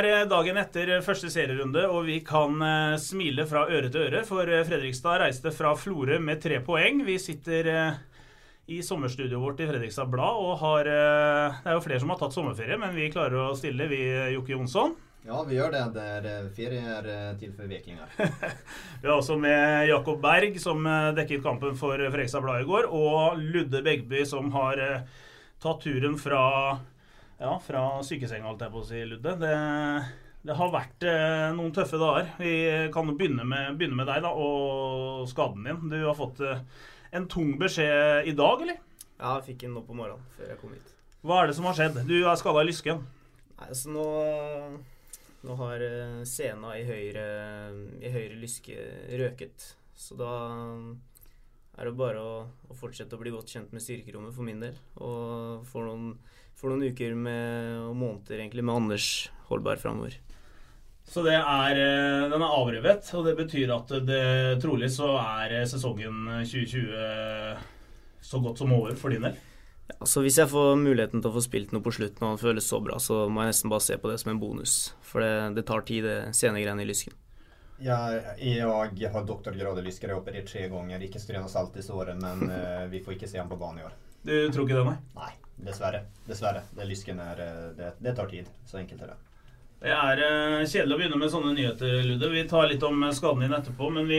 Det dagen etter første serierunde, og vi kan smile fra øre til øre, for Fredrikstad reiste fra Florø med 3 poeng. Vi sitter i sommerstudio vårt i Fredrikstad Blad, og har, det jo flere som har tatt sommerferie, men vi klarer å stille, vi Joacim Jonsson. Ja, vi gjør det, der ferie til for veklinger. Vi også med Jakob Berg, som dekket kampen for Fredrikstad Blad i går, og Ludde Begby, som har tatt turen fra... Ja, fra sykesenga alt jeg på å si, Ludde. Det har vært noen tøffe dager. Vi kan begynne med deg da, og skaden din. Du har fått en tung beskjed i dag, eller? Ja, jeg fikk den nå på morgenen, før jeg kom hit. Hva det som har skjedd? Du er skadet i lysken. Nei, altså nå har sena i høyre lyske røket. Så da det bare å fortsette å bli godt kjent med styrkerommet for min del, og for noen uker med, og måneder egentlig med Anders Holberg fremover. Så det den avrevet, og det betyr at det trolig så sesongen 2020 så godt som over for din del? Ja, altså hvis jeg får muligheten til å få spilt noe på slutten, og han føles så bra, så må jeg nesten bare se på det som en bonus, for det tar tid, det senegreiene i lysken. Jag har doktorgrad i lyskare och opererat 3 gånger. Ikke strenas alltid såren, men vi får inte se han på banan i år. Du tror ikke det, nei? Nej, dessverre. Det lysken det tar tid, så enkelt det. Det kjedelig å begynne med sånne nyheter, Ludde. Vi tar litt om skaden din etterpå, men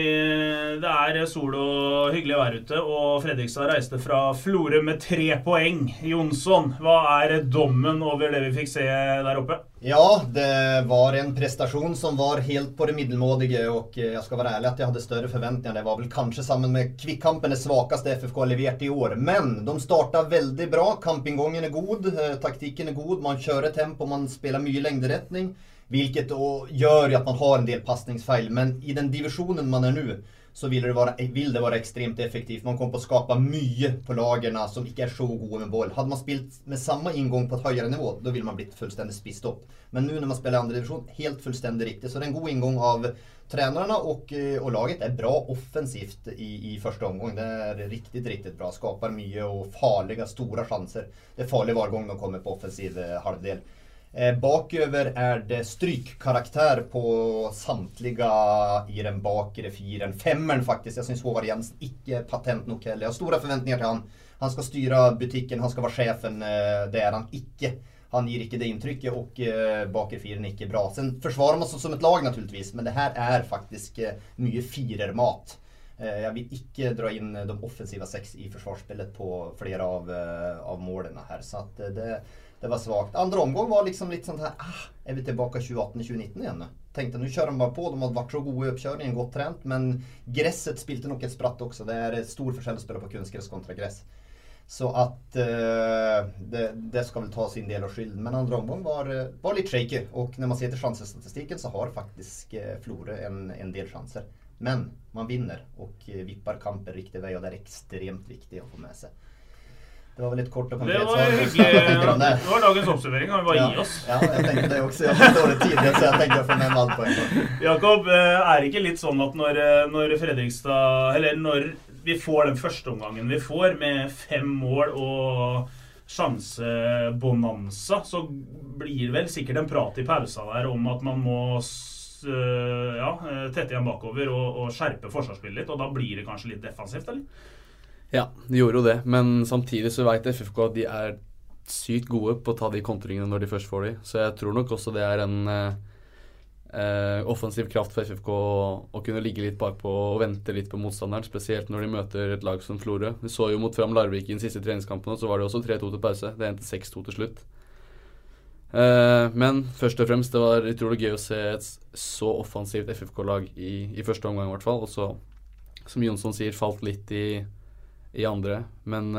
det sol og hyggelig vær ute, og Fredrikstad reiste fra Florø med 3 poeng. Jonsson, hva dommen over det vi fikk se der oppe? Ja, det var en prestasjon som var helt på det middelmådige, og jeg skal være ærlig at jeg hadde større forventninger. Det var vel kanskje sammen med Kvikkampen det svakaste FFK har levert i år, men de startet veldig bra. Kampingången god, taktikken god, man kjører tempo, man spiller mye lengderetning, vilket då gör att man har en del passningsfeil, men i den divisionen man är nu så vill det vara extremt effektivt. Man kommer på att skapa mycket på lagerna som inte är så god med boll. Hade man spelat med samma ingång på ett högre nivå, då vill man bli fullständigt spist upp. Men nu när man spelar i andra division, helt fullständigt riktigt. Så det är en god ingång av tränarna och laget är bra offensivt i första omgången. Det är riktigt bra. Skapar mycket och farliga, stora chanser. Det är farlig var gång de kommer på offensiv halvdel. Baköver är det strykkaraktär på samtliga i den bakre firen. 5:an faktiskt, jag syns Håvard Åsheim inte patent nog heller. Jag har stora förväntningar till han. Han ska styra butiken, han ska vara chefen, det är han inte. Han ger inte det intrycket och bakre firen är inte bra. Sen försvarar man som ett lag naturligtvis, men det här är faktiskt mycket firermat. Jag vill inte dra in de offensiva 6 i försvarsspelet på flera av målen här, så att det var svagt. Andra omgång var liksom lite sånt här, är vi tillbaka 2018-2019 igen? Tänkte nu kör de bara på, de har varit så goda i uppkörningen, gott trent, men gräset spilte nog ett spratt också. Det är stor skillnad att spela på kunstgräs kontra gräs. Så att det ska väl ta sin del av skyld, men andra omgång var lite shaky, och när man ser till chansstatistiken så har faktiskt Florø en del chanser. Men man vinner och vippar kampen riktigt väg, och det är extremt viktigt att få med sig. Det var väl ett kort och konkret svar. Det var dagens observering, har vi bara i oss. Ja, jag tänkte det också. Jag har dåligt tid, så jag tänkte jag får med allt på en gång. Jakob, är inte lite sånn att när Fredrikstad, eller när vi får den första omgången vi får med 5 mål och chansbonanza, så blir väl säkert en prat i pausen där om att man måste tätt igjen bakover og skjerpe forsvarsspillet litt, og da blir det kanskje litt defensivt, eller? Ja, det gjorde jo det, men samtidig så vet FFK at de sykt gode på å ta de kontringene når de først får de, så jeg tror nok også det en offensiv kraft for FFK å kunne ligge litt bakpå og vente litt på motstanderen, spesielt når de møter et lag som Florø. Vi så jo mot Fram Larvik i den siste treningskampen, og så var det også 3-2 til pause, det endte 6-2 til slutt. Men først og fremst det var utrolig gøy å se et så offensivt FFK-lag i første omgang i hvert fall, og så som Jonsson sier falt litt i andre, men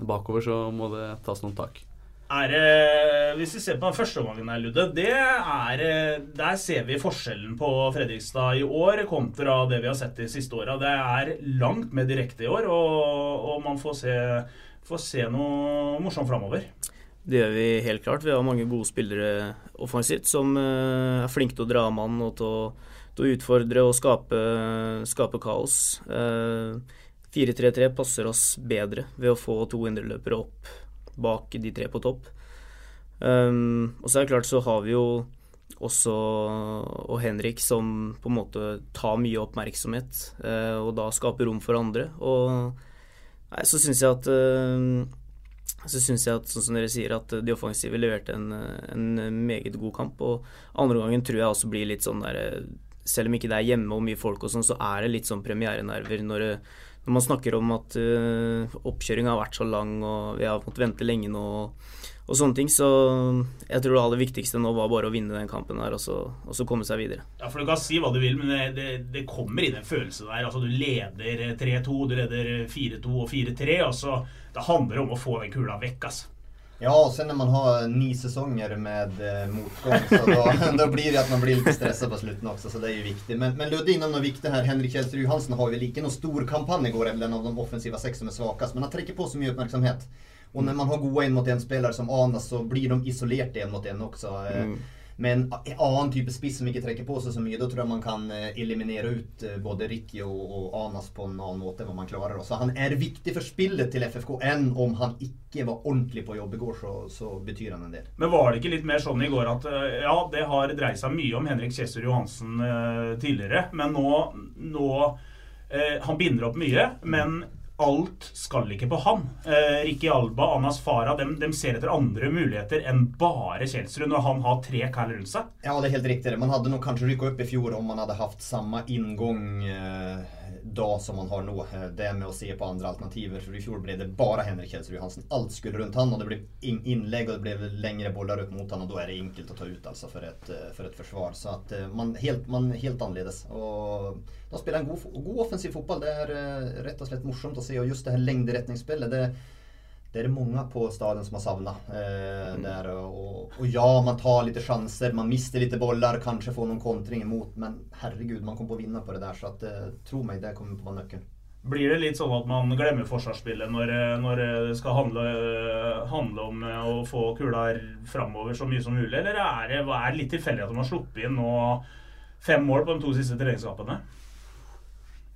bakover så må det tas noen tak. Det hvis vi ser på førsteomgangen her, Ludde, der ser vi forskjellen på Fredrikstad i år kontra det vi har sett de siste årene. Det langt mer direkte i år, og man får se noe morsomt fremover. Det gjør vi helt klart. Vi har mange gode spillere offensivt som flinke til å dra mann og til å utfordre og skape kaos. 4-3-3 passer oss bedre ved å få to indreløpere opp bak de tre på topp. Og så er det klart så har vi jo også og Henrik som på en måte tar mye oppmerksomhet og da skaper rom for andre. Og nei, så synes jeg at sånn som dere sier at de offensive leverte en meget god kamp, og andre gangen tror jeg også blir litt sånn der, selv om ikke det hjemme og mye folk og sånn, så det litt sånn premierenerver når man snakker om at oppkjøringen har vært så lang og vi har måttet vente lenge nå og sånne ting, så jeg tror det aller viktigste nå var bare å vinne den kampen her og så komme seg videre. Ja, for du kan si hva du vil, men det kommer i den følelsen der, altså du leder 3-2, du leder 4-2 og 4-3, altså det handler om å få den kula vekk, altså. Ja, og sen när man har 9 säsonger med motgång så då blir det att man blir lite stressad på slutet också, så det är ju viktigt. Men Ludde, innan något viktigt här, Henrik Kjellstr Johansson har ju lika en stor kampanj igår, eller en av de offensiva sex som är svagast, men han träcker på så mycket uppmärksamhet. Och när man har goda en mot en spelare som Annas så blir de isolerade en mot en också. Men en typ av spiss som inte träcker på sig så mycket, då tror jag man kan eliminera ut både Ricky och Annas på en annan måte vad man klarar då. Så han är viktig för spillet till FFK, än om han inte var ordentlig på jobb igår så betyder han en del. Men var det inte lite mer sån igår att ja, det har drejt sig mycket om Henrik Kjellstr Johansson tidigare, men nu han binder upp mycket, men allt skal ikke på han. Ricky Alba, Annas fara, de ser efter andra möjligheter än bara Kjellstr när han har tre karlar runt sig. Ja, det är helt riktigt. Man hade nog kanske ryckt upp i fjol om man hade haft samma ingång dag som man har nu. Det med att se på andra alternativer, för i fjol blev det bara Henrik Kjellstr Johansson. Allt skulle runt han och det blev inlägg och det blev längre bollar upp mot han, och då är det enkelt att ta ut alltså för ett försvar, så att man helt anledes, och de spelar en god offensiv fotboll. Det är rätt och slett morsomt att se, och just det här längdrättningsspelet det är många på stadion som har savnat där, och ja, man tar lite chanser, man mister lite bollar, kanske får någon kontring emot, men herregud, man kommer på att vinna på det där, så att tro mig, det kommer på vara nyckeln. Blir det lite så att man glömmer försvarsspelet när det ska handla om att få kular framover så mycket som möjligt, eller det vad är lite tillfälligt att man sluppit in och 5 mål på de 2 sista träningskamperna?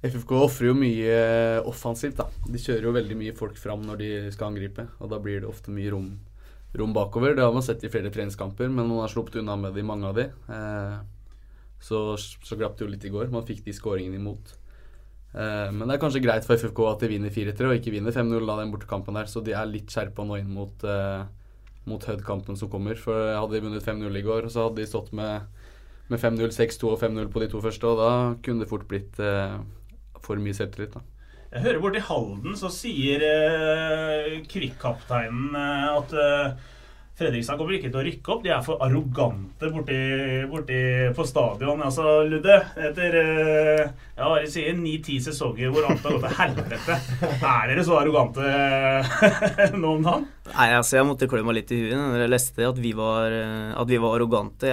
FFK offrer jo mye offensivt da. De kjører jo veldig mye folk fram når de skal angripe, og da blir det ofte mye rom bakover. Det har man sett i flere treningskamper, men man har sluppet unna med det i mange av de. Så glapp det jo litt i går, man fikk de skåringene imot. Men det kanskje greit for FFK at de vinner 4-3 og ikke vinner 5-0 av den bortekampen der, så de litt skjerpet nå inn mot Hødd-kampen som kommer, for hadde de vunnet 5-0 i går, så hadde de stått med 5-0, 6-2 og 5-0 på de to første, og da kunne det fort blitt for mye selvtillit da. Jeg hører bort i Halden så sier Kvikk-kapteinen at Fredrikstad kommer ikke til å rykke opp, de for arrogante borti på stadion. Altså Ludde, etter ja, jeg sier 9-10 sesonger hvor alt har gått til helvete, dere så arrogante nå om dagen? Nei, altså jeg måtte klø meg litt i huden når jeg leste at vi var arrogante.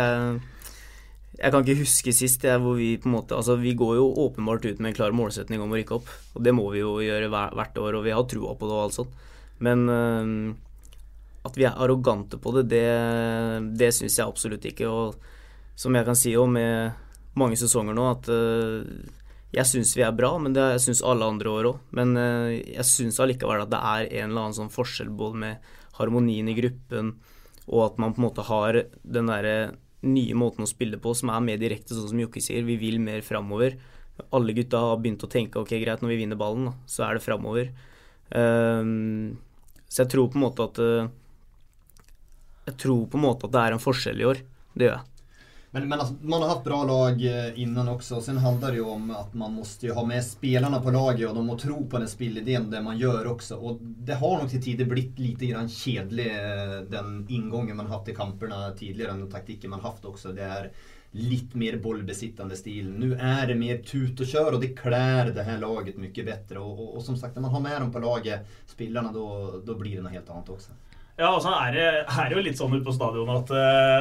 Jeg kan ikke huske sist hvor vi på en måte, altså vi går jo åpenbart ut med en klar målsetning om å rykke opp, og det må vi jo gjøre hvert år, og vi har troa på det og alt sånt, men at vi arrogante på det synes jeg absolutt ikke, og som jeg kan si jo med mange sesonger nå, at jeg synes vi bra, men jeg synes alle andre år også, men jeg synes allikevel at det en eller annen sånn forskjell både med harmonien i gruppen, og at man på en måte har den der nye måten å spille på som mer direkte, sånn som Jokke sier, vi vil mer fremover. Alle gutta har begynt å tenke ok, greit, når vi vinner ballen da, så det fremover. Så jeg tror på en måte at det en forskjell i år, det gjør jeg. Men alltså, man har haft bra lag innan också, och sen handlar det ju om att man måste ju ha med spelarna på laget, och de må tro på den spillidén det man gör också, och det har nog till tider blivit lite grann kedlig den ingången man haft i kamperna tidigare, den taktiken man haft också. Det är lite mer bollbesittande stil. Nu är det mer tut och kör, och det klär det här laget mycket bättre, och som sagt, när man har med dem på laget, spelarna, då blir det något helt annat också. Ja, og så det jo litt sånn ut på stadion at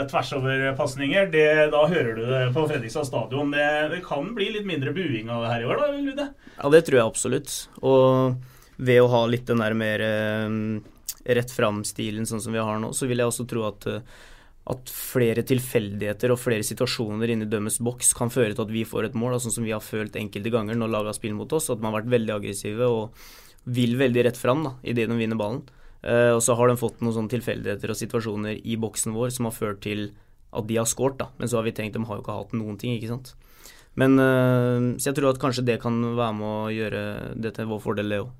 tvers over passninger, da hører du det på Fredrikstad stadion. Det kan bli litt mindre buing av det her i år da, Ludde? Ja, det tror jeg absolutt. Og ved å ha litt den der mer rett frem stilen sånn som vi har nå, så vil jeg også tro at flere tilfeldigheter og flere situasjoner inne I dømmes boks kan føre til at vi får et mål, da, sånn som vi har følt enkelte ganger når laget har spilt mot oss, at man har vært veldig aggressive og vil veldig rett frem da, I det de vinner ballen. Og så har de fått noen sånne tilfeldigheter og situasjoner I boksen vår som har ført til at de har skårt da, men så har vi tenkt de har jo ikke hatt noen ting, ikke sant? Men så jeg tror at kanskje det kan være med å gjøre det til vår fordel det også.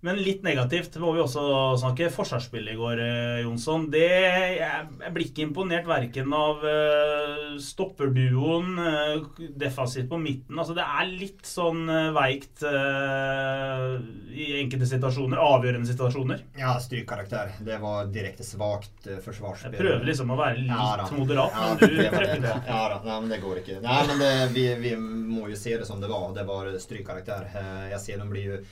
Men litt negativt må vi også snakke forsvarsspill I går, Jonsson. Jeg blir ikke imponert hverken av stopperduoen, defensivt på midten. Altså, det litt sånn veikt I enkelte situasjoner, avgjørende situasjoner. Ja, strykkarakter. Det var direkte svagt forsvarsspill. Jeg prøver liksom å være litt moderat, men du trekker det. Ja da, nei, men det går ikke. Nei, men vi må jo se det som det var. Det var strykkarakter. Jeg ser de blir jo...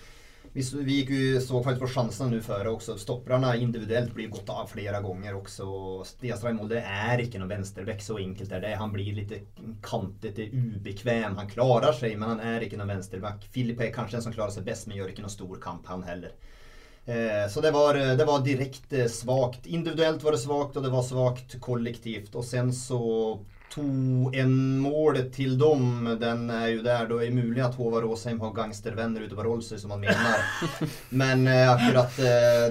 Vi gick ju så faktiskt på chansen nu före också. Stopparna individuellt blir gått av flera gånger också. Stenstra I mål, det är inte någon vänsterback så enkelt är det. Han blir lite kantigt, obekväm. Han klarar sig, men han är inte någon vänsterback. Filip är kanske den som klarar sig bäst, men gör inte någon stor kamp han heller. Så det var direkt svagt. Individuellt var det svagt och det var svagt kollektivt. Och sen så... 2-1 målet till dem den är ju där då är möjligt att Håvard Åsheim har gangstervänner ute på Rolvsøy som han menar men akkurat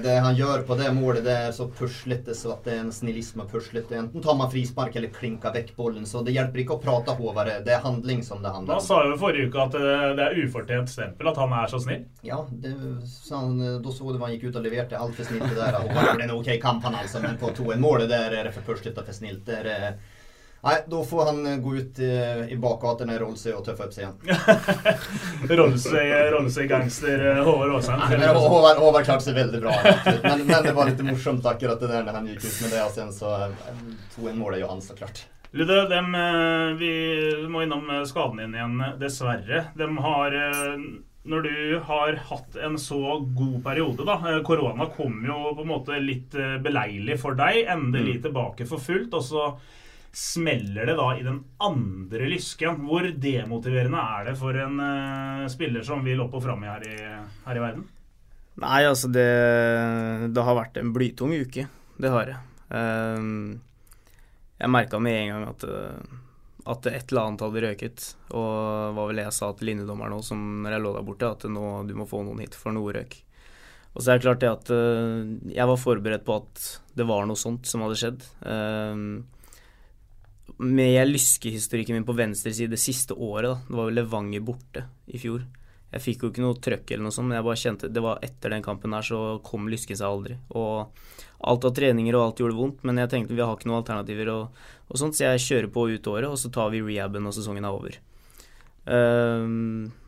det han gör på det målet det är så pushlet så att det är en snillism och pushlet enten tar man frispark eller klinka väck bollen så det hjälper inte att prata Håvard det är handling som det handlar om. Man sa ju förra veckan att det är ufortjänt stämpel att han är så snill. Ja, då såg det han gick ut och levererade allt för snilt det där och var det en okej kamp han alltså men på 2-1 målet där är det för pushlet och för snilt där Nej, då får han gå ut I bakgatorna I Rolvsøy och tuffa upp sig igen. Rolvsøy gangster Håvard Åsheim. Håvard klart sig väldigt bra. Men det var lite morsomt akkurat det där när han gick ut med det och sen så tog en mål av Johan såklart. Ludde, vi må innom skadan in igen dessvärre. De har... När du har haft en så god period då corona kom ju på något sätt lite beläglig för dig ända lite tillbaka för fullt och så smäller det då I den andra lysken. Hur demotiverande är det för en spelare som vill upp och fram I här i världen? Nej, alltså det har varit en blytung uke. Det har det. Jag märkte med en gång att ett eller annat hade rökt och vad väl jag sa till linjedomaren då som när jag låg där borta att nå du måste få någon hit för någon rök. Och så är det klart det att jag var förberedd på att det var något sånt som hade skett. Med lyskehistorikken min på venstre side det siste året da, det var jo Levanger borte I fjor. Jeg fikk jo ikke noe trøkk eller noe sånt, men jeg bare kjente, det var etter den kampen her så kom lysken seg aldri. Og alt av treninger og alt gjorde vondt, men jeg tenkte vi har ikke noen alternativer og sånt, så jeg kjører på ut året, og så tar vi rehaben og sesongen er over.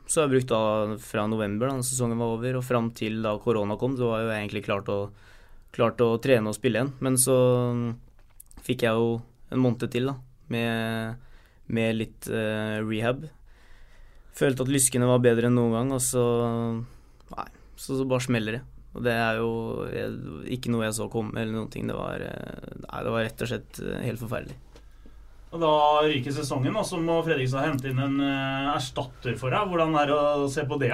Så jeg brukte da fra november da sesongen var over, og frem til da korona kom, så var jeg jo egentlig klart å trene og spille igjen, men så fikk jeg jo en måned til da, med litt rehab. Følte at lyskene var bedre enn noen gang, og så, nei, så bare smeller det. Og det jo ikke noe jeg så komme, eller noen ting. Det var rett og slett helt forferdelig. Og da ryker sesongen, og så må Fredrikstad hente inn en erstatter for deg. Hvordan det å se på det?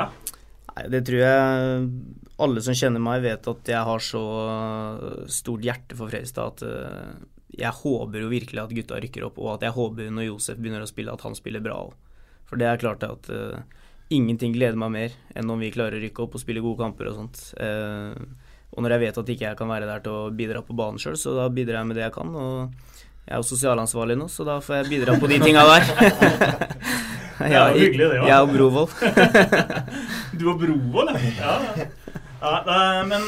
Nei, det tror jeg alle som kjenner meg vet at jeg har så stort hjerte for Fredrikstad at... Jeg håper jo virkelig at gutta rykker opp, og at jeg håper når Josef begynner å spille, at han spiller bra. For det klart at ingenting gleder meg mer enn om vi klarer å rykke opp og spille gode kamper og sånt. Og når jeg vet at ikke jeg kan være der til å bidra på banen selv, så da bidrar jeg med det jeg kan. Og jeg jo sosialansvarlig nå, så da får jeg bidra på de tingene der. Det jo hyggelig det, ja. Jeg og Brovold. Du og Brovold, ja. Ja, men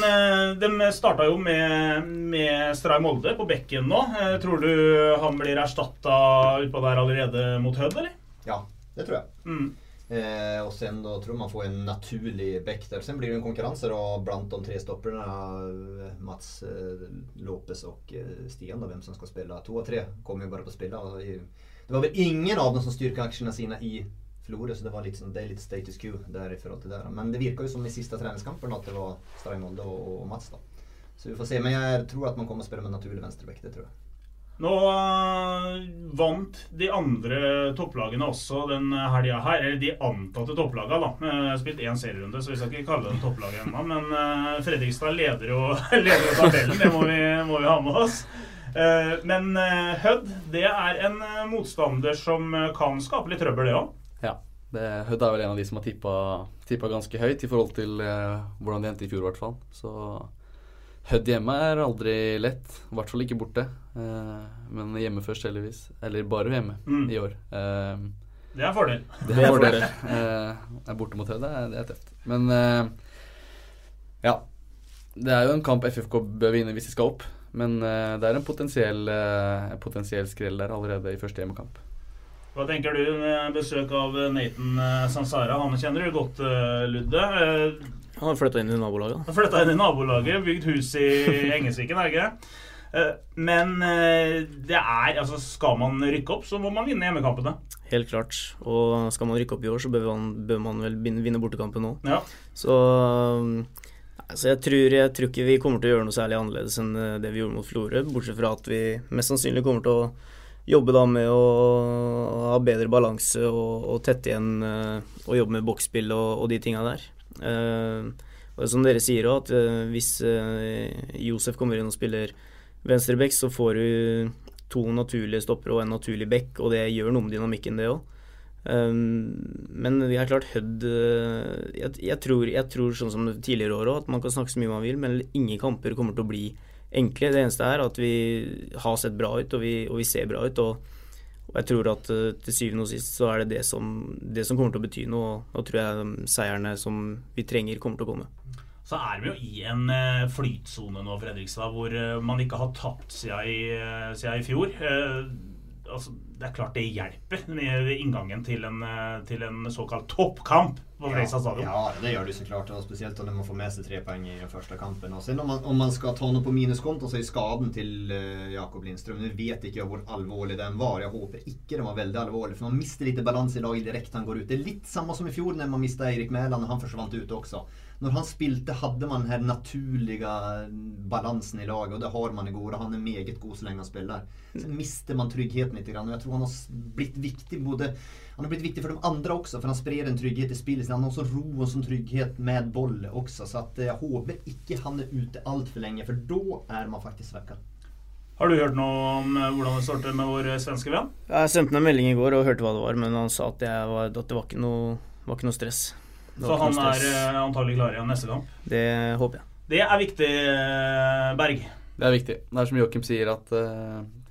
de startar ju med Stray Molde på bäcken nå. Tror du han blir erstattad ut på där allerede mot Hødd eller? Ja, det tror jag. Mm. Och sen då tror man får en naturlig bäck där. Sen blir det en konkurrens då bland de tre stopparna Mats Lopes och Stian då vem som ska spela 2 och 3 kommer ju bara på spela och det var väl ingen av dem som styrka aktierna sina I Florø, så det var lite sån lite status quo där I förhållande till där. Men det virkar ju som I sista träningskampen att det var Stray Molde och Mats då. Så vi får se, men jag tror att man kommer att spela med naturlig vänsterback, det tror jag. Nå vant de andre topplagene også den helgen her, eller de antatte topplagene da. Jeg har spilt en serierunde, så vi skal ikke kalle den topplaget enda, men Fredrikstad leder jo tabellen, det må vi ha med oss. Men Hødd, det en motstander som kan skape litt trøbbel, det også. Ja, Hødd vel en av de som har tippet ganske høyt I forhold til hvordan det endte I fjor I hvert fall, så... Hødd hjemme aldri lett, I hvert fall ikke borte, men hjemme først heldigvis, eller bare hjemme I år. Det fordel. Det fordel. Borte mot Hødd, det tøft. Men ja, det jo en kamp FFK bør vinne hvis de skal opp, men det en potensiell skrell der allerede I første hjemmekamp. Hva tenker du med besøk av Nathan Sansara? Han kjenner du godt, Ludde. Han har flyttet inn I nabolaget. Han har flyttet inn I nabolaget, bygd hus I Engelsviken, det ikke? Men det altså skal man rykke opp, så må man vinne hjemmekampene. Helt klart, og skal man rykke opp I år, så bør man vel vinne bortekampen nå. Ja. Så jeg tror ikke vi kommer til å gjøre noe særlig annerledes enn det vi gjorde mot Florø, bortsett fra at vi mest sannsynlig kommer til å jobbe da med å ha bedre balanse og tette igjen og jobbe med boksspill og de tingene der. Og som dere sier også, at hvis Josef kommer inn og spiller venstrebekk, så får du 2 naturlige stopper og en naturlig bekk, og det gjør noe med dynamikken det også. Men det klart Hødd, jeg tror sånn som tidligere år også, at man kan snakke så mye man vil, men ingen kamper kommer til å bli enkle. Det eneste at vi har sett bra ut, og vi ser bra ut, og jeg tror at til syvende og sist så det det som kommer til å bety noe, og da tror jeg seierne som vi trenger kommer til å komme. Så vi jo I en flytsone nå, Fredrikstad, hvor man ikke har tapt siden I fjor. Altså, det klart det hjelper med inngangen til en såkalt toppkamp på Fredrikstad stadion. Ja, det gjør det så klart, og spesielt når man får med seg 3 poeng I den første kampen. Og sen om man skal ta noe på minuskonto, så skaden til Jakob Lindstrøm. Nu vet ikke jeg hvor alvorlig den var. Jeg håper ikke den var veldig alvorlig, for man mister litt balans I laget direkt han går ut. Det litt samma som I fjor när man miste Erik Meland, og han forsvant ut også. Når han spilte hade man den här naturliga balansen I laget, och det har man I går, och han är meget god så länge han spelar. Sen mister man tryggheten lite grann, och jag tror han har blivit viktig för de andra också, för han spred en trygghet I spelet, han har också ro och som trygghet med boll också, så att jag håper inte han är ute allt för länge, för då är man faktiskt svackad. Har du hørt noe om hvordan det startet med vår svenske venn? Jeg sendte en melding I går og hørte hva det var, men han sa at det var ikke noe stress. Så han antagelig klar igjen neste kamp? Det håper jeg. Det viktig, Berg. Det viktig. Det som Joacim sier, at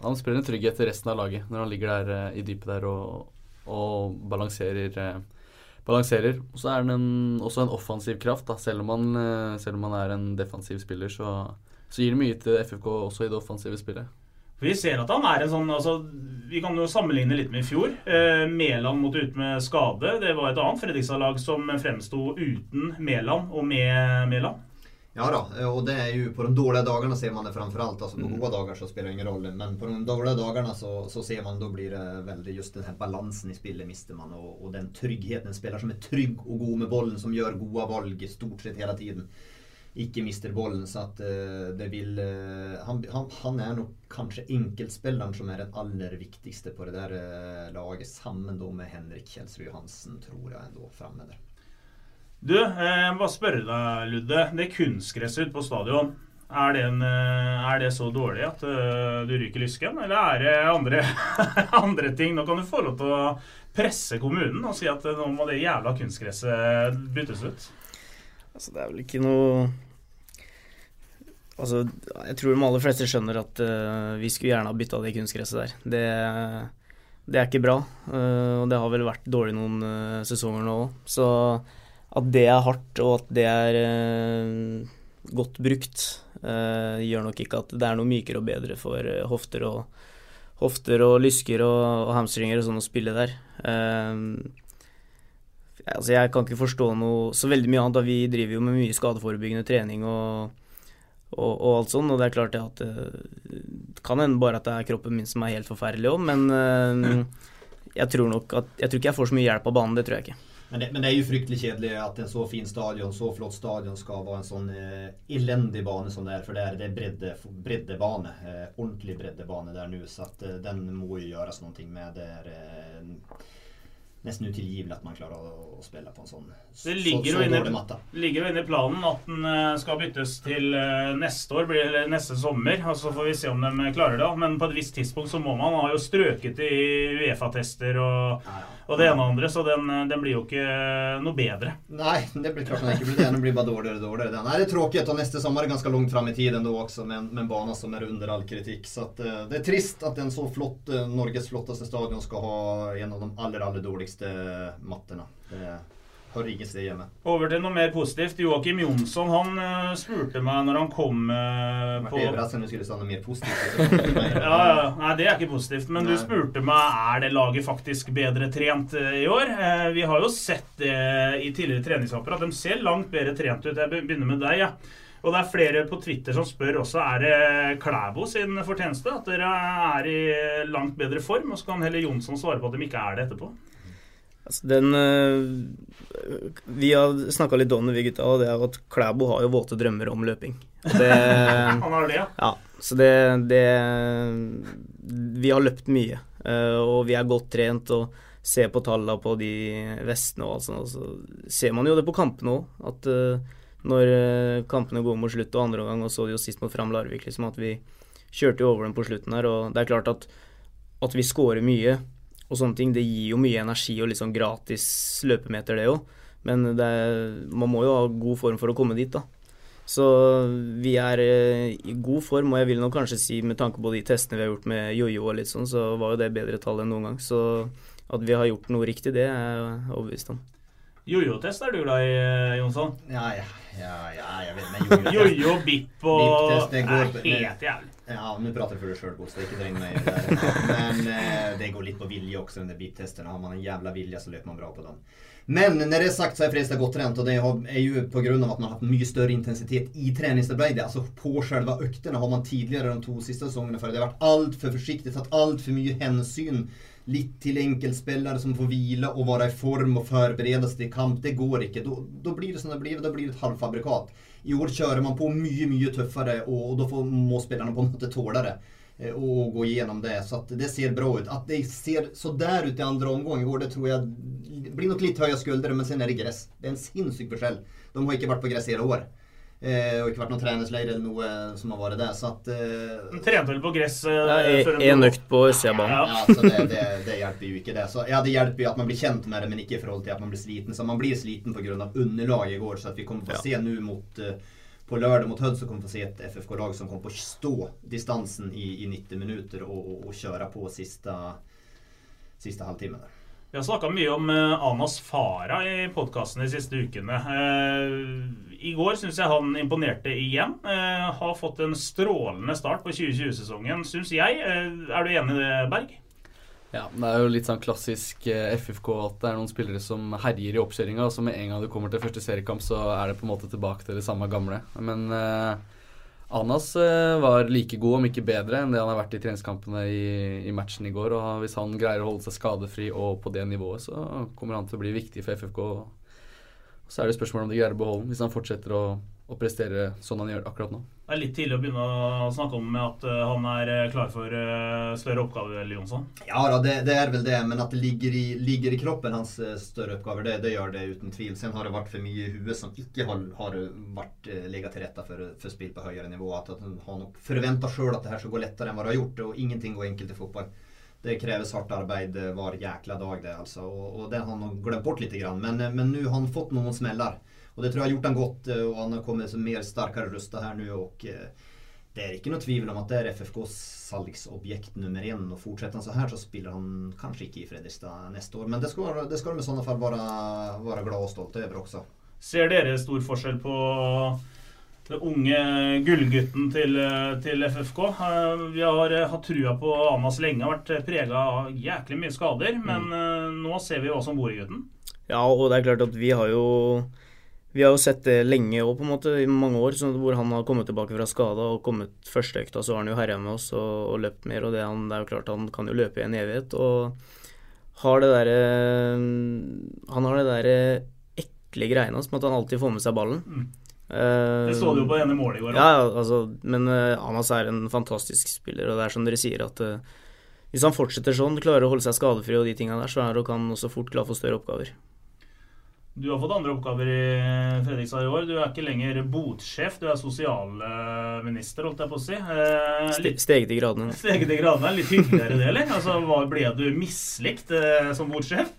han spiller en trygghet til resten av laget når han ligger der I dypet der og balanserer. Og så han også en offensiv kraft, da. Selv om han en defensiv spiller, så gir det mye til FFK også I det offensive spillet. Vi ser at han en sånn, altså, vi kan jo sammenligne litt med I fjor. Meland måtte ut med skade, det var et annet Fredrikstad-lag som fremstod uten Meland og med Meland. Ja da, och det är ju på de dåliga dagarna ser man det framförallt, alltså på goda dagar så spelar det ingen roll, men på de dåliga dagarna så ser man då blir det väldigt just den här balansen I spelet mister man och den tryggheten spelar som är trygg och god med bollen som gör goda val I stort sett hela tiden. Ikke mister bollen så att det vill han är nog kanske enkelspelaren som är den allra viktigaste på det där laget sammen då med Henrik Kjellstr Johansson tror jag ändå framme där. Du, vad spør deg, Ludde? Det kunstgresset ut på stadion. Det så dårlig at du ryker lysken, eller det andre ting? Nå kan du få lov til å presse kommunen og si at nå må det jævla kunstgresset byttes ut. Altså, det vel ikke noe... Altså, jeg tror de aller fleste skjønner at vi skulle gjerne ha byttet det kunstgresset der. Det ikke bra, og det har vel vært dårlig noen sesonger nå også. Så at det hardt, og at det godt brukt, gjør nok ikke at det noe mykere og bedre for hofter og lysker og hamstringer og sånn å spille der. Altså jeg kan ikke forstå noe så veldig mye annet, da vi driver jo med mye skadeforebyggende trening og alt sånt, og det klart det at det kan hende bare at det kroppen min som helt forferdelig også, men jeg tror ikke jeg får så mye hjelp av banen, det tror jeg ikke. Men det är ju fryktligt kedligt att en så fin stadion, så flott stadion ska vara en sån eländig bana som det är. För det är breddebane, ordentlig breddebane där nu. Så att den må ju göras någonting med. Det är nästan utillgivligt att man klarar att spela på en sån. Det ligger ju inne i planen att den ska bytas till nästa år, eller nästa sommar. Och så får vi se om de klarar det. Men på ett visst tidspunkt så må man ha ju ströket I UEFA-tester och... Och det ena och andra, så den blir ju inte något bättre. Nej, det blir klart att den inte blir det. Den blir bara dåligare. Den är det tråkigt och nästa sommar är ganska långt fram I tiden då också, men banan som är under all kritik. Så att, det är trist att en så flott, Norges flottaste stadion ska ha en av de allra dåligaste mattorna. Det hör inget det med. Över till något mer positivt. Joacim Jonsson, han spurte mig när han kom på... Jag vet inte skulle stanna mer positivt. Ja, nej, det är inte positivt, men du spurte mig, är det laget faktiskt bättre trent I år? Vi har ju sett I tidigare träningskamper att de ser långt bättre trent ut. Jag börjar med dig, ja. Och det är flera på Twitter som spör också, är det Klæbo sin förtjänst att det är I långt bättre form? Och så kan heller Jonsson svara på att de inte är det efterpå. Altså den vi har snakket litt om det vi gutta, og det at Klæbo har jo våte drømmer om løping. Det, han har det, ja. Ja, så vi har løpt mye, og vi godt trent, og ser på tallene på de vestene og alt sånt, og så ser man jo det på kampene også, at når kampene går mot slutt og andre gang, og så jo sist mot Fram Larvik, liksom at vi kjørte jo over dem på slutten her, og det klart at vi skårer mye, och sånt ting det ger ju mycket energi och liksom gratis löpmeter det jo. Men man måste ju ha god form för att komma dit då. Så vi är I god form och jag vill nog kanske si med tanke på de testerna vi har gjort med Jojo och litt sånn, så var ju det bättre tal än någon gång så att vi har gjort något riktigt det är obvist då. Jojo-test du da, Jonsson? Ja, jeg vet med jojo-test. Jojo, bipp og... Bipp-test, det går... helt jævlig. Ja, nu pratar du för dig själv, Bosse, ikke dreng meg Men det går lite på vilje också under bipp-testerna. Har man en jävla vilja så löper man bra på dem. Men när det är sagt så är Fredrikstad gott trent och det är ju på grund av att man har haft mycket större intensitet I träningsarbetet. Alltså på själva ökterna har man tidigare de två sista säsongerna för det har varit allt för försiktigt, så att allt för mycket hänsyn lite till enkelspelare som får vila och vara I form och förbereda sig till kamp. Det går inte. Då blir det som det blir. Då blir det ett halvfabrikat. I år kör man på mycket tuffare och då må spelarna på något tålare och gå igenom det. Så att det ser bra ut. Att det ser så där ut I andra omgången I år, det tror jag blir något lite höja skulder, men sen är det gräs. Det är en sinnssyk förskäll. De har inte varit på gräs hela år. Och kvart någon träningsläger eller något som har varit där så att träningsläger på gräs för en ökt på Ösjabanan. Ja, så det hjälper ju inte det. Så ja, det hjälper ju att man blir känt med det men inte I förhåll till att man blir sliten. Så man blir sliten på grund av underlag I går så att vi kommer få se nu mot på lördag mot Hødd så kommer vi få se ett FFK-lag som kommer på stå distansen I 90 minuter och köra på sista halvtimmen där. Vi har snakket mye om Annas fara I podcasten de siste ukene. I går synes jeg han imponerte igjen. Har fått en strålende start på 2020-sesongen, synes jeg. Er du enig I det, Berg? Ja, det jo litt sånn klassisk FFK at det noen spillere som herjer I oppkjøringen, så med en gang du kommer til første seriekamp så det på en måte tilbake til det samme gamle. Men Annas var like god om ikke bedre enn det han har vært I treningskampene I matchen I går, og hvis han greier å holde seg skadefri og på det nivået så kommer han til å bli viktig for FFK, og så det spørsmålet om de greier å beholde hvis han fortsetter å prestere sånn han gjør akkurat nå. Det litt tidlig å begynne å snakke om at han klar for større oppgaver, eller Jonsson? Ja, det vel det, men at det ligger i kroppen hans større oppgaver, det gjør det uten tvil. Sen har det vært for mye I huet som ikke har vært legat til rette for spill på høyere nivå, at han nok forventer selv at det her skal gå lettere enn hva det har gjort, og ingenting går enkelt I fotball. Det krävs hårt arbete var jäkla dag det alltså och det har han glömt bort lite grann men nu har han fått någon smällar och det tror jag har gjort han gott och han har kommit så mer starkare rösta här nu och det är inte något tvivel om att det är FFKs salgsobjekt nummer 1 och fortsätter han så här så spelar han kanske inte I Fredrikstad nästa år men det ska de I sådana fall vara glada och stolta över också. Ser dere stor forskjell på den unge gullgutten til FFK. Vi har trua på Annas lenge, har vært preget av jæklig mye skader, men nå ser vi hva som bor I gutten. Ja, og det klart at vi har jo sett det lenge og på en måte I mange år, så hvor han har kommet tilbake fra skada og kommet første økta, så har han jo herret med oss og løpt mer, og det er jo klart han kan jo løpe I en evighet, og har det der, han har det der ekle greiene som at han alltid får med seg ballen. Mm. Det så du jo på ene målet i går. Ja, altså, men Annas er en fantastisk spiller, og det er som dere sier at hvis han fortsetter sånn, klarer å holde seg skadefri og de tingene der, så er han og kan også fort klare for større oppgaver. Du har fått andre oppgaver i Fredrikstad i år. Du er ikke lenger botsjef, du er sosialminister, holdt jeg på å si. Steget i gradene. Steget i gradene, litt hyggeligere det, eller? Altså, hva ble du mislikt som botsjef?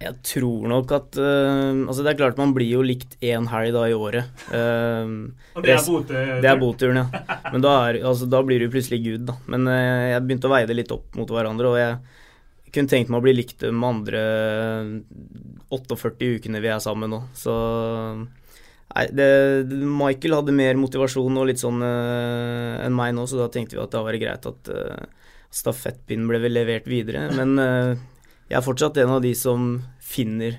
Jeg tror nok at altså det er klart man blir jo likt en helg da i året. Og det er boturen, ja. Men da, altså, da blir du plutselig Gud da. Men jeg begynte å veie det litt opp mot hverandre, og jeg kunne tenkt meg å bli likt med andre 48 ukene vi er sammen nå. Så nei, Michael hadde mer motivasjon og litt sånn enn meg nå, så da tenkte vi at det var greit at stafettpinnen ble levert videre, men... Jeg er fortsatt en av de som finner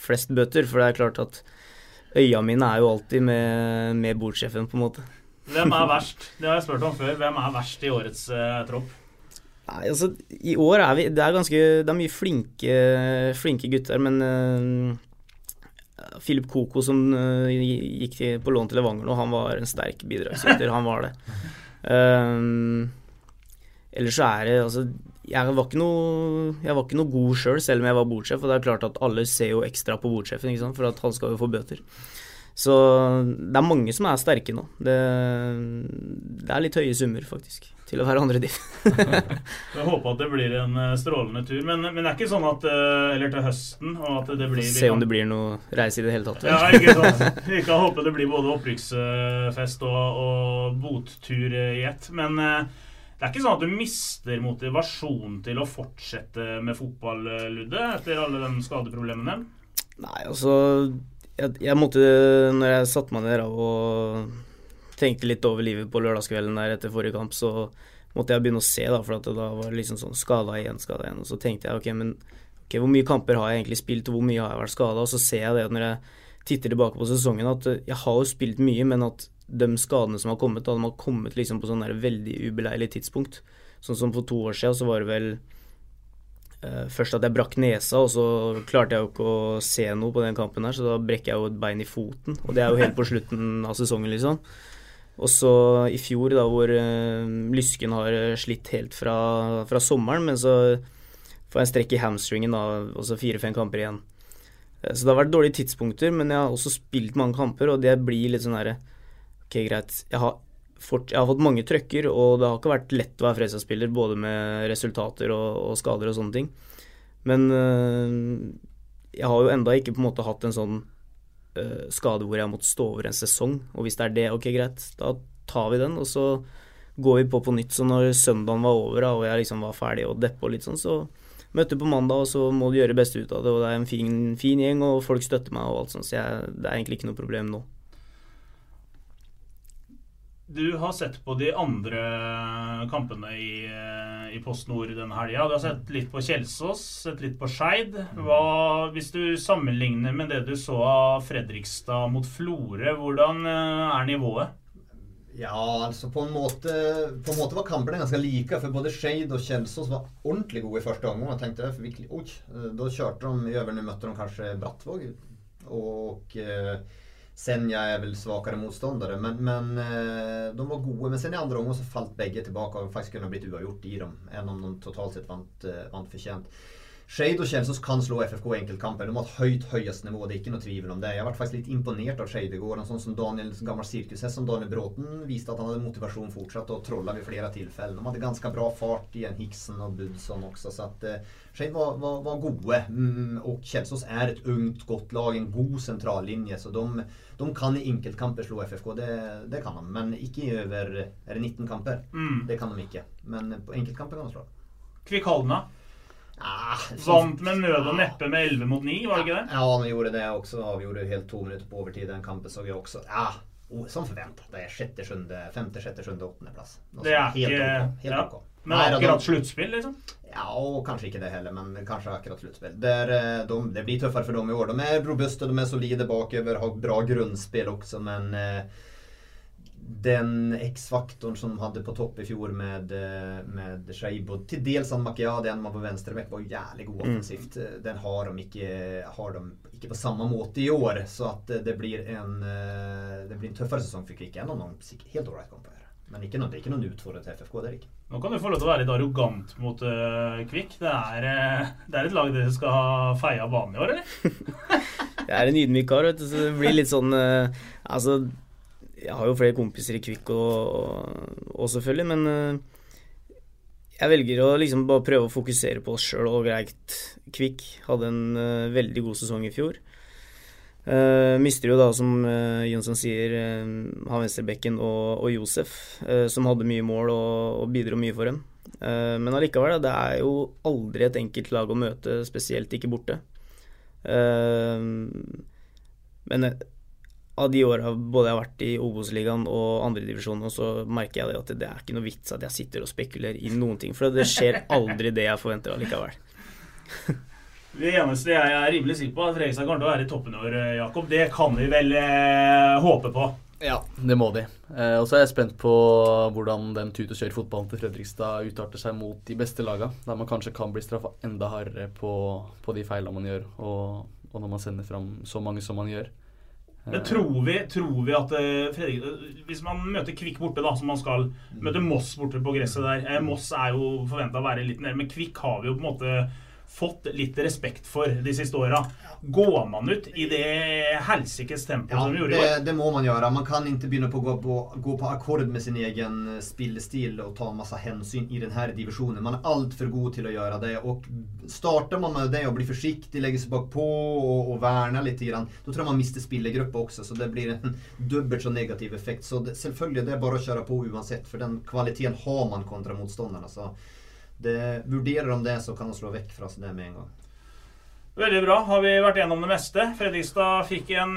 flest bøter, for det er klart at øya mine er jo alltid med bordsjefen på en måte. Hvem er verst? Det har jeg spurt om før. Hvem er verst i årets tropp? Nei, altså, i år er vi, det er mye flinke gutter, men Philip Koko som gikk på lån til Levanger nå, han var en sterk bidragsyter, han var det. Ellers så er det, altså, jeg var ikke noe god selv om jeg var bordsjef, og det er klart at alle ser jo ekstra på bordsjefen, ikke sant, for at han skal jo få bøter. Så det er mange som er sterke nå. Det er litt høye summer faktisk, til å være andre div. Jeg håper at det blir en strålende tur, men det er ikke sånn at, eller til høsten, og at det blir... Se om det blir noe reis i det hele tatt. Ja, ikke sant. Vi kan håpe det blir både opprykksfest og bottur i ett, men... Det er ikke sånn at du mister motivasjon til å fortsette med fotball, Ludde, etter alle de skadeproblemene? Nei, altså, jeg måtte, når jeg satt meg ned og tenkte litt over livet på lørdagskvelden der etter forrige kamp, så måtte jeg begynne å se da, for at det da var liksom sånn skada igjen, og så tenkte jeg, ok, hvor mye kamper har jeg egentlig spilt, og hvor mye har jeg vært skadet, og så ser jeg det når jeg titter tilbake på sesongen, at jeg har jo spilt mye, men at de skadene som har kommet, da de har kommet liksom på sånn der veldig ubeleilig tidspunkt. Sånn som for 2 år siden, så var det vel først at jeg brakk nesa, og så klarte jeg jo ikke å se noe på den kampen her, så da brekker jeg jo et bein i foten, og det er jo helt på slutten av sesongen liksom. Og så i fjor da, hvor lysken har slitt helt fra sommeren, men så får jeg en strekk i hamstringen da, og så 4-5 kamper igjen. Så det har vært dårlige tidspunkter, men jeg har også spilt mange kamper, og det blir litt sånn der... Ok, greit. Jeg har fått mange trøkker, og det har ikke vært lett å være Fredrikstad-spiller, både med resultater og skader og sånne ting. Men jeg har jo enda ikke på en måte hatt en sånn skade hvor jeg måtte stå over en sesong, og hvis det er det, ok, greit, da tar vi den, og så går vi på nytt. Så når søndagen var over, og jeg liksom var ferdig og deppet og litt sånn, så møtte jeg på mandag, og så må du gjøre best ut av det, og det er en fin gjeng, og folk støtter meg og alt sånt, så det er egentlig ikke noe problem nå. Du har sett på de andre kampene i PostNord denne helgen. Du har sett litt på Kjelsås, sett litt på Skeid. Hvis du sammenligner med det du så av Fredrikstad mot Florø, hvordan er nivået? Ja, altså på en måte var kampene ganske like, for både Skeid og Kjelsås var ordentlig gode i første omgang. Jeg tenkte virkelig, da kjørte de i øvrige møtte de kanskje Brattvåg, og... Senja är väl svagare motståndare men de var goda men sen i andra omgången så fallt bägge tillbaka och faktiskt kunde ha blivit uavgjort i dem även om de totalt sett vant förtjänt. Skeid och Kjelsås kan slå FFK i enkelkamper. De har ett höjts nivå, det är inte något tvivel om det. Jag var faktiskt lite imponerad av Skeid igår, en sån som Daniels gammal cirkushäst som Daniel Bråten visste att han hade motivation fortsatt och trollade vid flera tillfällen. De hade ganska bra fart igen, Hickson och Budson också, så att Skeid var gode och Kjelsås är ett ungt gott lag, en god centrallinje, så de kan i enkelkamper slå FFK, det kan de, men inte i över är det 19 kamper. Det kan de inte. Men på enkelkamper kan de slå. Kvik Halden. Vant med nød og neppe med 11 mot 9, var det ikke det? Ja, han gjorde det også, avgjorde helt 2 minutter på overtid, den kampen så vi også, som forventet, det er 5., 6., 7., 8. Plass. Noe det er helt ok, helt ok. Men akkurat sluttspill liksom? Ja, og kanskje ikke det heller, men kanskje akkurat sluttspill. Det blir tøffere for dem i år, de er robuste, de er solide bakover, har bra grunnspill også, men... den X-faktorn som hade på topp i fjol med Klæbo. Till dels han Makia, den man på vänsterback var jävligt god offensivt. Den har de inte på samma mått i år, så att det blir en tuffare säsong för Kvik än om de helt all right kom på här. Men det är inte någon utfordring till FFK där Rick. Nu kan du få lov att vara lite arrogant mot Kvik. Det är ett lag där du ska feja banan I år eller? Jag är en ydmyk kar vet du, så det blir lite sån alltså jag har ju flera kompisar I Kvik och selvfølgelig men jag väljer att liksom bara pröva att fokusera på oss själva och grejt Kvik hade en väldigt god säsong I fjol. Mister ju då som Jonsson säger han vänsterbecken och Josef som hade mycket mål och bidrog mycket för dem. Men allikevel det är ju aldrig ett enkelt lag att möta speciellt inte borta. Men av de år har både jag varit I Obos-ligan och andra divisionen och så märker jag det att det är inte något vits att jag sitter och spekulerar I någonting för det sker aldrig det jag förväntar allikevel. Det eneste jeg rimelig sikker på at Fredrikstad kommer til å være I toppen over Jakob, det kan vi vel håpe på. Ja, det må de. Og så jeg spent på hvordan den tut og kjør fotballen til Fredrikstad utarter seg mot de beste lagene, der man kanskje kan bli straffet enda hardere på de feilene man gjør, og når man sender frem så mange som man gjør. Men tror vi at Fredrikstad, hvis man møter Kvik borte da, som man skal møte Moss borte på gresset der, Moss jo forventet å være litt nærmere, men Kvik har vi jo på en måte fått lite respekt för de sista åren. Går man ut I det helsikes tempo som vi gjorde det må man göra. Man kan inte börja på gå på akkord med sin egen spillstil och ta en massa hänsyn I den här divisionen. Man är allt för god till att göra det och startar man med det och blir försiktig, lägger sig bak på och värna lite grann, då tror jag man mister spillergruppen också så det blir en dubbelt så negativ effekt. Så självklart det är bara att köra på oavsett för den kvaliteten har man kontra motståndarna så det vurderar om det så kan de slå väck från så där med en gång. Väldigt bra. Har vi varit igenom det mesta. Fredrikstad fick en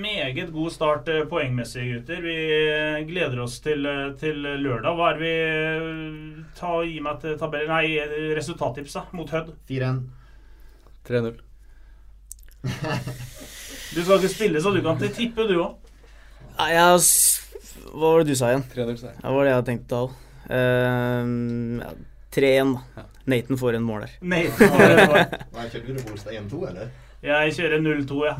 meget god start poängmässigt gutter. Vi gläder oss till lördag. Var vi ta I med att tabellen nej resultattipsa mot Hødd 4-1 3-0. Du ska ju spela så du kan inte tippa du också. Nej, jag vad var det du sa igen? 3-0 sa jag. Ja, var det jag tänkte då. 3-1. Nathan får en mål där. Nathan får en mål. Vad körde du det Bolstad 1-2 eller? Jag kör 0-2 ja.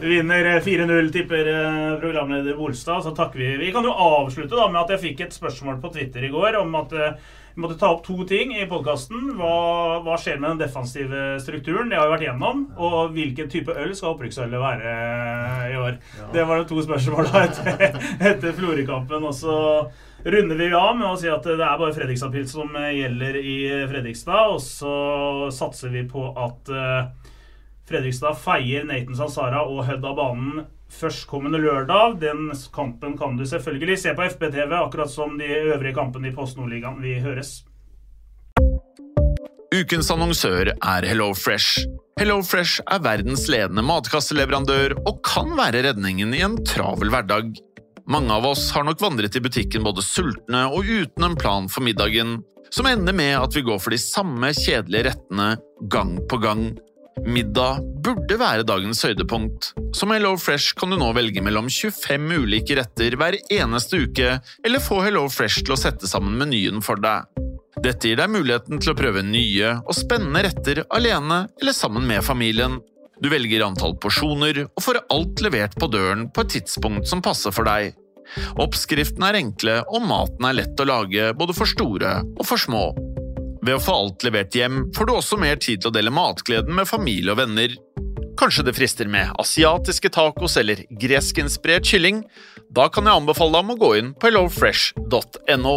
Vi vinner 4-0 tipper programledare Bolstad så tackar vi. Vi kan ju avsluta då med att jag fick ett spørsmål på Twitter igår om att vi måste ta upp två ting I podcasten. Vad sker med den defensiva strukturen? Det har vi varit igenom och vilken typ av öl ska upprycksölet vara I år? Ja. Det var de två spørsmål då efter Florø-kampen och så runder vi av med å si at det bare Fredrikstad-pils som gjelder I Fredrikstad, og så satser vi på at Fredrikstad feier Nathan Sansara og Hødd av banen førstkommende lørdag. Den kampen kan du selvfølgelig se på FBTV, akkurat som de øvrige kampene I Post-Nordligaen. Vi høres. Ukens annonsør HelloFresh. HelloFresh verdens ledende matkasseleverandør og kan være redningen I en travel hverdag. Mange av oss har nok vandret I butikken både sultne og uten en plan for middagen, som ender med at vi går for de samme kjedelige rettene gang på gang. Middag burde være dagens høydepunkt. Som HelloFresh kan du nå velge mellom 25 ulike retter hver eneste uke, eller få HelloFresh til å sette sammen menyen for deg. Dette gir deg muligheten til å prøve nye og spennende retter alene eller sammen med familien. Du velger antall porsjoner og får alt levert på døren på et tidspunkt som passer for deg. Oppskriftene enkle, og maten lett å lage både for store og for små. Ved å få alt levert hjem får du også mer tid til å dele matgleden med familie og venner. Kanskje det frister med asiatiske tacos eller greskinspirert kylling? Da kan jeg anbefale deg om å gå inn på hellofresh.no.